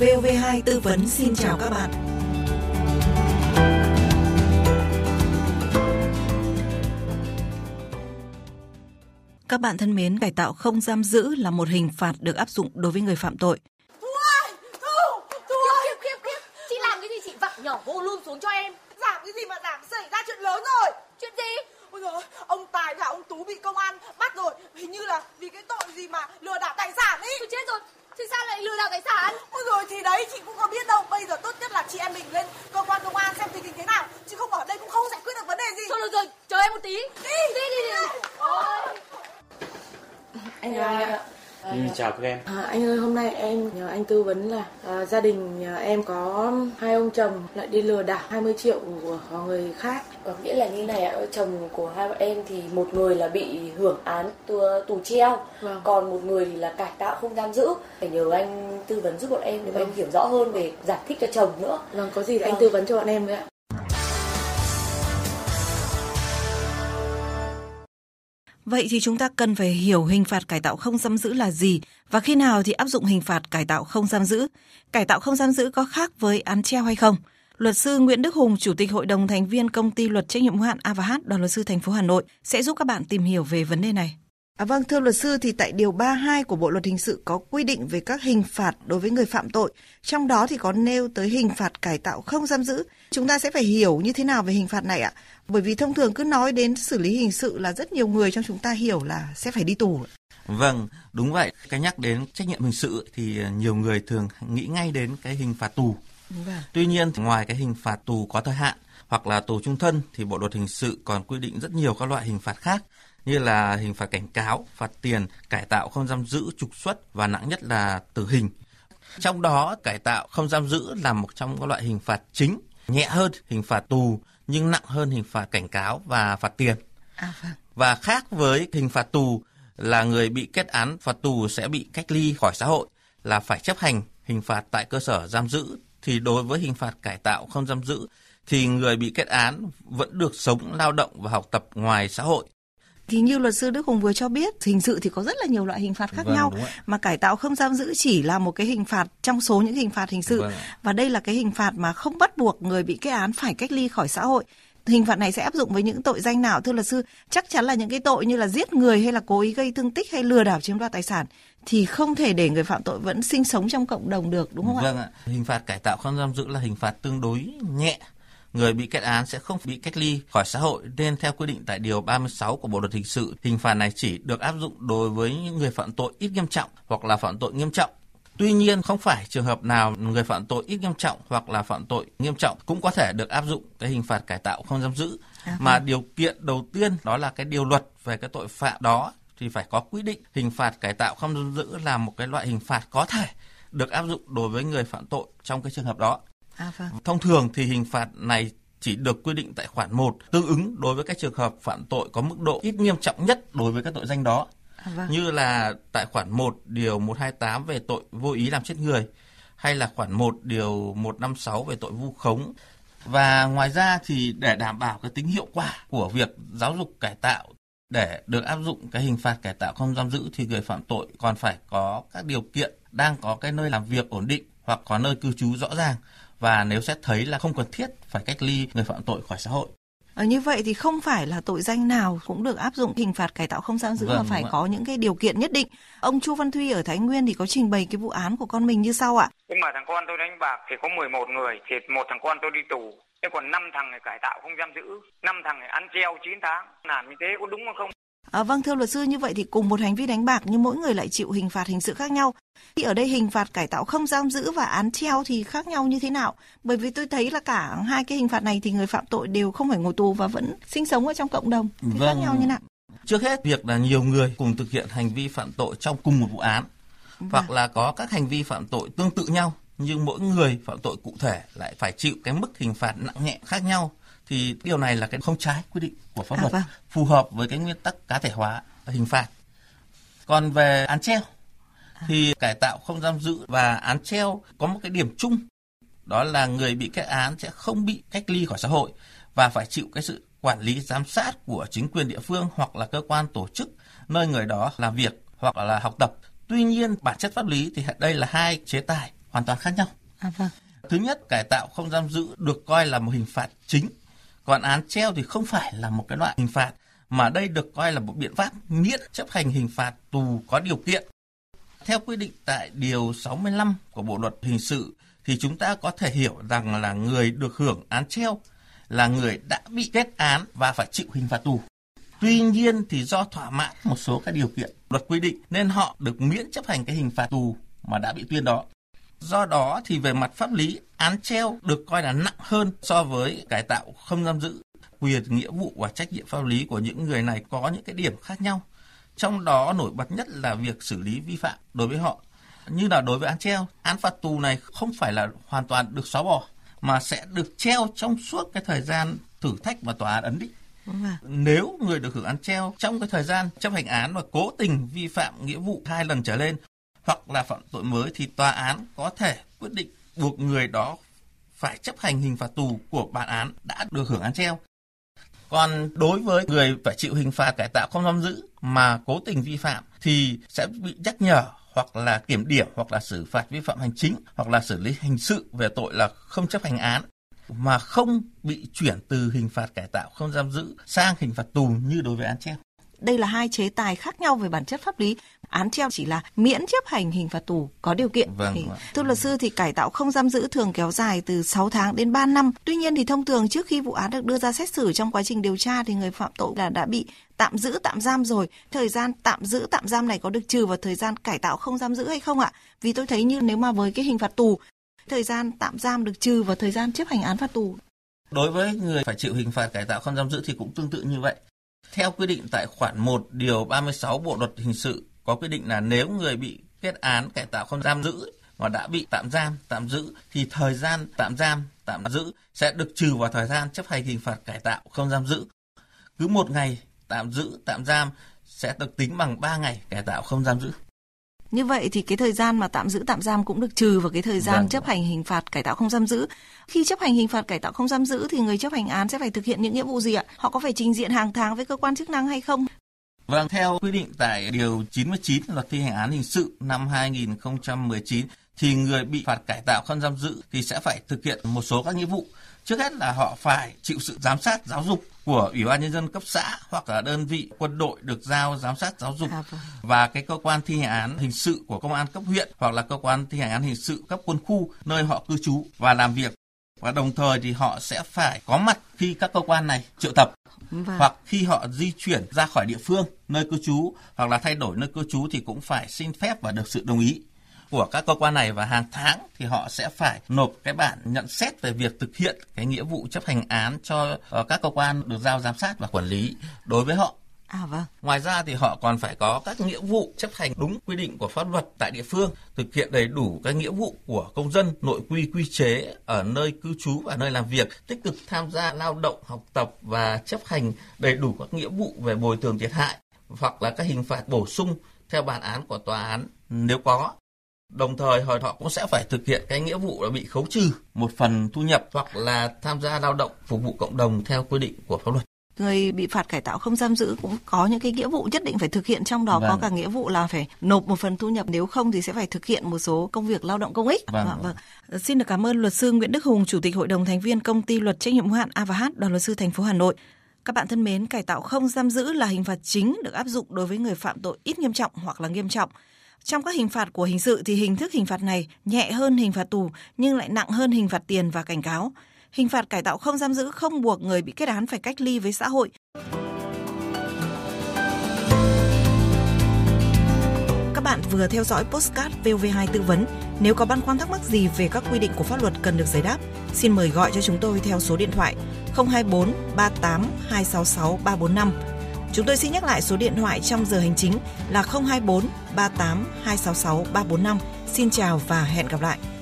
VOV2 tư vấn xin chào các bạn. Các bạn thân mến, cải tạo không giam giữ là một hình phạt được áp dụng đối với người phạm tội. Chị làm cái gì chị vặn nhỏ volume xuống cho em. Giảm cái gì mà giảm, xảy ra chuyện lớn rồi. Chuyện gì? Ôi giời, ông Tài và ông Tú bị công an bắt rồi, hình như là vì cái tội gì mà lừa đảo tài sản ấy. Tôi chết rồi. Thì sao lại lừa đảo tài sản? Ôi rồi thì đấy, chị cũng có biết đâu. Bây giờ tốt nhất là chị em mình lên cơ quan công an xem tình hình thế nào, chứ không ở đây cũng không giải quyết được vấn đề gì. Thôi được rồi, chờ em một tí. Đi. Anh ơi. Chào các em. Anh ơi, hôm nay em nhờ anh tư vấn là gia đình em có hai ông chồng lại đi lừa đảo 20 triệu của người khác. Có nghĩa là như này ạ, chồng của hai bọn em thì một người là bị hưởng án tù treo, còn một người thì là cải tạo không giam giữ. Phải nhờ anh tư vấn giúp bọn em để em hiểu rõ hơn về giải thích cho chồng nữa. Vâng, có gì anh tư vấn cho bọn em đấy ạ. Vậy thì chúng ta cần phải hiểu hình phạt cải tạo không giam giữ là gì và khi nào thì áp dụng hình phạt cải tạo không giam giữ. Cải tạo không giam giữ có khác với án treo hay không? Luật sư Nguyễn Đức Hùng, Chủ tịch Hội đồng thành viên Công ty Luật trách nhiệm hữu hạn A&H, Đoàn luật sư thành phố Hà Nội sẽ giúp các bạn tìm hiểu về vấn đề này. Vâng, thưa luật sư, thì tại điều 32 của Bộ luật hình sự có quy định về các hình phạt đối với người phạm tội, trong đó thì có nêu tới hình phạt cải tạo không giam giữ. Chúng ta sẽ phải hiểu như thế nào về hình phạt này ạ? Bởi vì thông thường cứ nói đến xử lý hình sự là rất nhiều người trong chúng ta hiểu là sẽ phải đi tù. Vâng, đúng vậy. Cái nhắc đến trách nhiệm hình sự thì nhiều người thường nghĩ ngay đến cái hình phạt tù. Tuy nhiên, ngoài cái hình phạt tù có thời hạn hoặc là tù chung thân thì Bộ luật hình sự còn quy định rất nhiều các loại hình phạt khác, như là hình phạt cảnh cáo, phạt tiền, cải tạo không giam giữ, trục xuất và nặng nhất là tử hình. Trong đó, cải tạo không giam giữ là một trong các loại hình phạt chính, nhẹ hơn hình phạt tù nhưng nặng hơn hình phạt cảnh cáo và phạt tiền. Và khác với hình phạt tù là người bị kết án phạt tù sẽ bị cách ly khỏi xã hội, là phải chấp hành hình phạt tại cơ sở giam giữ, thì đối với hình phạt cải tạo không giam giữ thì người bị kết án vẫn được sống, lao động và học tập ngoài xã hội. Thì như luật sư Đức Hùng vừa cho biết, hình sự thì có rất là nhiều loại hình phạt khác nhau, mà cải tạo không giam giữ chỉ là một cái hình phạt trong số những hình phạt hình sự. Và đây là cái hình phạt mà không bắt buộc người bị kết án phải cách ly khỏi xã hội. Hình phạt này sẽ áp dụng với những tội danh nào, thưa luật sư? Chắc chắn là những cái tội như là giết người hay là cố ý gây thương tích hay lừa đảo chiếm đoạt tài sản thì không thể để người phạm tội vẫn sinh sống trong cộng đồng được, đúng không ạ? Vâng ạ. Hình phạt cải tạo không giam giữ là hình phạt tương đối nhẹ. Người bị kết án sẽ không bị cách ly khỏi xã hội, nên theo quy định tại điều 36 của Bộ luật hình sự, hình phạt này chỉ được áp dụng đối với những người phạm tội ít nghiêm trọng hoặc là phạm tội nghiêm trọng. Tuy nhiên, không phải trường hợp nào người phạm tội ít nghiêm trọng hoặc là phạm tội nghiêm trọng cũng có thể được áp dụng cái hình phạt cải tạo không giam giữ. Mà điều kiện đầu tiên đó là cái điều luật về cái tội phạm đó thì phải có quy định hình phạt cải tạo không giam giữ là một cái loại hình phạt có thể được áp dụng đối với người phạm tội trong cái trường hợp đó. Thông thường thì hình phạt này chỉ được quy định tại khoản 1 tương ứng đối với các trường hợp phạm tội có mức độ ít nghiêm trọng nhất đối với các tội danh đó, như là tại khoản 1 điều 128 về tội vô ý làm chết người, hay là khoản 1 điều 156 về tội vu khống. Và ngoài ra thì để đảm bảo cái tính hiệu quả của việc giáo dục cải tạo, để được áp dụng cái hình phạt cải tạo không giam giữ thì người phạm tội còn phải có các điều kiện: đang có cái nơi làm việc ổn định hoặc có nơi cư trú rõ ràng, và nếu xét thấy là không cần thiết phải cách ly người phạm tội khỏi xã hội. Như vậy thì không phải là tội danh nào cũng được áp dụng hình phạt cải tạo không giam giữ, mà phải có những cái điều kiện nhất định. Ông Chu Văn Thuy ở Thái Nguyên thì có trình bày cái vụ án của con mình như sau ạ. Nhưng mà thằng con tôi đánh bạc thì có 11 người, thì một thằng con tôi đi tù. Thế còn 5 thằng này cải tạo không giam giữ, 5 thằng này ăn treo 9 tháng. Làm như thế có đúng không? Vâng, thưa luật sư, như vậy thì cùng một hành vi đánh bạc nhưng mỗi người lại chịu hình phạt hình sự khác nhau. Thì ở đây hình phạt cải tạo không giam giữ và án treo thì khác nhau như thế nào? Bởi vì tôi thấy là cả hai cái hình phạt này thì người phạm tội đều không phải ngồi tù và vẫn sinh sống ở trong cộng đồng. Thì khác nhau như nào? Trước hết, việc là nhiều người cùng thực hiện hành vi phạm tội trong cùng một vụ án, hoặc là có các hành vi phạm tội tương tự nhau nhưng mỗi người phạm tội cụ thể lại phải chịu cái mức hình phạt nặng nhẹ khác nhau. Thì điều này là cái không trái quy định của pháp luật, phù hợp với cái nguyên tắc cá thể hóa hình phạt. Còn về án treo thì cải tạo không giam giữ và án treo có một cái điểm chung, đó là người bị kết án sẽ không bị cách ly khỏi xã hội và phải chịu cái sự quản lý giám sát của chính quyền địa phương hoặc là cơ quan tổ chức nơi người đó làm việc hoặc là học tập. Tuy nhiên, bản chất pháp lý thì đây là hai chế tài hoàn toàn khác nhau. Thứ nhất, cải tạo không giam giữ được coi là một hình phạt chính. Còn án treo thì không phải là một cái loại hình phạt, mà đây được coi là một biện pháp miễn chấp hành hình phạt tù có điều kiện. Theo quy định tại Điều 65 của Bộ Luật Hình Sự, thì chúng ta có thể hiểu rằng là người được hưởng án treo là người đã bị kết án và phải chịu hình phạt tù. Tuy nhiên thì do thỏa mãn một số các điều kiện luật quy định nên họ được miễn chấp hành cái hình phạt tù mà đã bị tuyên đó. Do đó thì về mặt pháp lý, án treo được coi là nặng hơn so với cải tạo không giam giữ. Quyền, nghĩa vụ và trách nhiệm pháp lý của những người này có những cái điểm khác nhau. Trong đó nổi bật nhất là việc xử lý vi phạm đối với họ. Như là đối với án treo, án phạt tù này không phải là hoàn toàn được xóa bỏ mà sẽ được treo trong suốt cái thời gian thử thách mà tòa án ấn định. Nếu người được hưởng án treo trong cái thời gian chấp hành án và cố tình vi phạm nghĩa vụ 2 lần trở lên hoặc là phạm tội mới thì tòa án có thể quyết định buộc người đó phải chấp hành hình phạt tù của bản án đã được hưởng án treo. Còn đối với người phải chịu hình phạt cải tạo không giam giữ mà cố tình vi phạm thì sẽ bị nhắc nhở hoặc là kiểm điểm hoặc là xử phạt vi phạm hành chính hoặc là xử lý hình sự về tội là không chấp hành án mà không bị chuyển từ hình phạt cải tạo không giam giữ sang hình phạt tù như đối với án treo. Đây là hai chế tài khác nhau về bản chất pháp lý. Án treo chỉ là miễn chấp hành hình phạt tù có điều kiện. Thưa luật sư thì cải tạo không giam giữ thường kéo dài từ 6 tháng đến 3 năm. Tuy nhiên thì thông thường trước khi vụ án được đưa ra xét xử, trong quá trình điều tra thì người phạm tội đã bị tạm giữ tạm giam rồi. Thời gian tạm giữ tạm giam này có được trừ vào thời gian cải tạo không giam giữ hay không ạ? Vì tôi thấy như nếu mà với cái hình phạt tù, thời gian tạm giam được trừ vào thời gian chấp hành án phạt tù. Đối với người phải chịu hình phạt cải tạo không giam giữ thì cũng tương tự như vậy. Theo quy định tại khoản 1 điều 36 Bộ Luật Hình Sự có quy định là nếu người bị kết án cải tạo không giam giữ mà đã bị tạm giam thì thời gian tạm giam sẽ được trừ vào thời gian chấp hành hình phạt cải tạo không giam giữ. Cứ 1 ngày tạm giữ tạm giam sẽ được tính bằng 3 ngày cải tạo không giam giữ. Như vậy thì cái thời gian mà tạm giữ tạm giam cũng được trừ vào cái thời gian chấp hành hình phạt cải tạo không giam giữ. Khi chấp hành hình phạt cải tạo không giam giữ thì người chấp hành án sẽ phải thực hiện những nghĩa vụ gì ạ? Họ có phải trình diện hàng tháng với cơ quan chức năng hay không? Theo quy định tại Điều 99 Luật thi hành án hình sự năm 2019 thì người bị phạt cải tạo không giam giữ thì sẽ phải thực hiện một số các nghĩa vụ. Trước hết là họ phải chịu sự giám sát giáo dục của Ủy ban Nhân dân cấp xã hoặc là đơn vị quân đội được giao giám sát giáo dục và cái cơ quan thi hành án hình sự của công an cấp huyện hoặc là cơ quan thi hành án hình sự cấp quân khu nơi họ cư trú và làm việc. Và đồng thời thì họ sẽ phải có mặt khi các cơ quan này triệu tập hoặc khi họ di chuyển ra khỏi địa phương nơi cư trú hoặc là thay đổi nơi cư trú thì cũng phải xin phép và được sự đồng ý của các cơ quan này, và hàng tháng thì họ sẽ phải nộp cái bản nhận xét về việc thực hiện cái nghĩa vụ chấp hành án cho các cơ quan được giao giám sát và quản lý đối với họ. Ngoài ra thì họ còn phải có các nghĩa vụ chấp hành đúng quy định của pháp luật tại địa phương, thực hiện đầy đủ các nghĩa vụ của công dân, nội quy chế ở nơi cư trú và nơi làm việc, tích cực tham gia lao động, học tập và chấp hành đầy đủ các nghĩa vụ về bồi thường thiệt hại hoặc là các hình phạt bổ sung theo bản án của tòa án nếu có. Đồng thời họ cũng sẽ phải thực hiện cái nghĩa vụ là bị khấu trừ một phần thu nhập hoặc là tham gia lao động phục vụ cộng đồng theo quy định của pháp luật. Người bị phạt cải tạo không giam giữ cũng có những cái nghĩa vụ nhất định phải thực hiện, trong đó có cả nghĩa vụ là phải nộp một phần thu nhập, nếu không thì sẽ phải thực hiện một số công việc lao động công ích. Xin được cảm ơn luật sư Nguyễn Đức Hùng, Chủ tịch Hội đồng thành viên Công ty Luật trách nhiệm hữu hạn A&H, Đoàn luật sư thành phố Hà Nội. Các bạn thân mến, cải tạo không giam giữ là hình phạt chính được áp dụng đối với người phạm tội ít nghiêm trọng hoặc là nghiêm trọng. Trong các hình phạt của hình sự thì hình thức hình phạt này nhẹ hơn hình phạt tù nhưng lại nặng hơn hình phạt tiền và cảnh cáo. Hình phạt cải tạo không giam giữ không buộc người bị kết án phải cách ly với xã hội. Các bạn vừa theo dõi podcast VOV2 tư vấn. Nếu có băn khoăn thắc mắc gì về các quy định của pháp luật cần được giải đáp, xin mời gọi cho chúng tôi theo số điện thoại 024 38 266 345. Chúng tôi xin nhắc lại số điện thoại trong giờ hành chính là 024 38 266 345. Xin chào và hẹn gặp lại!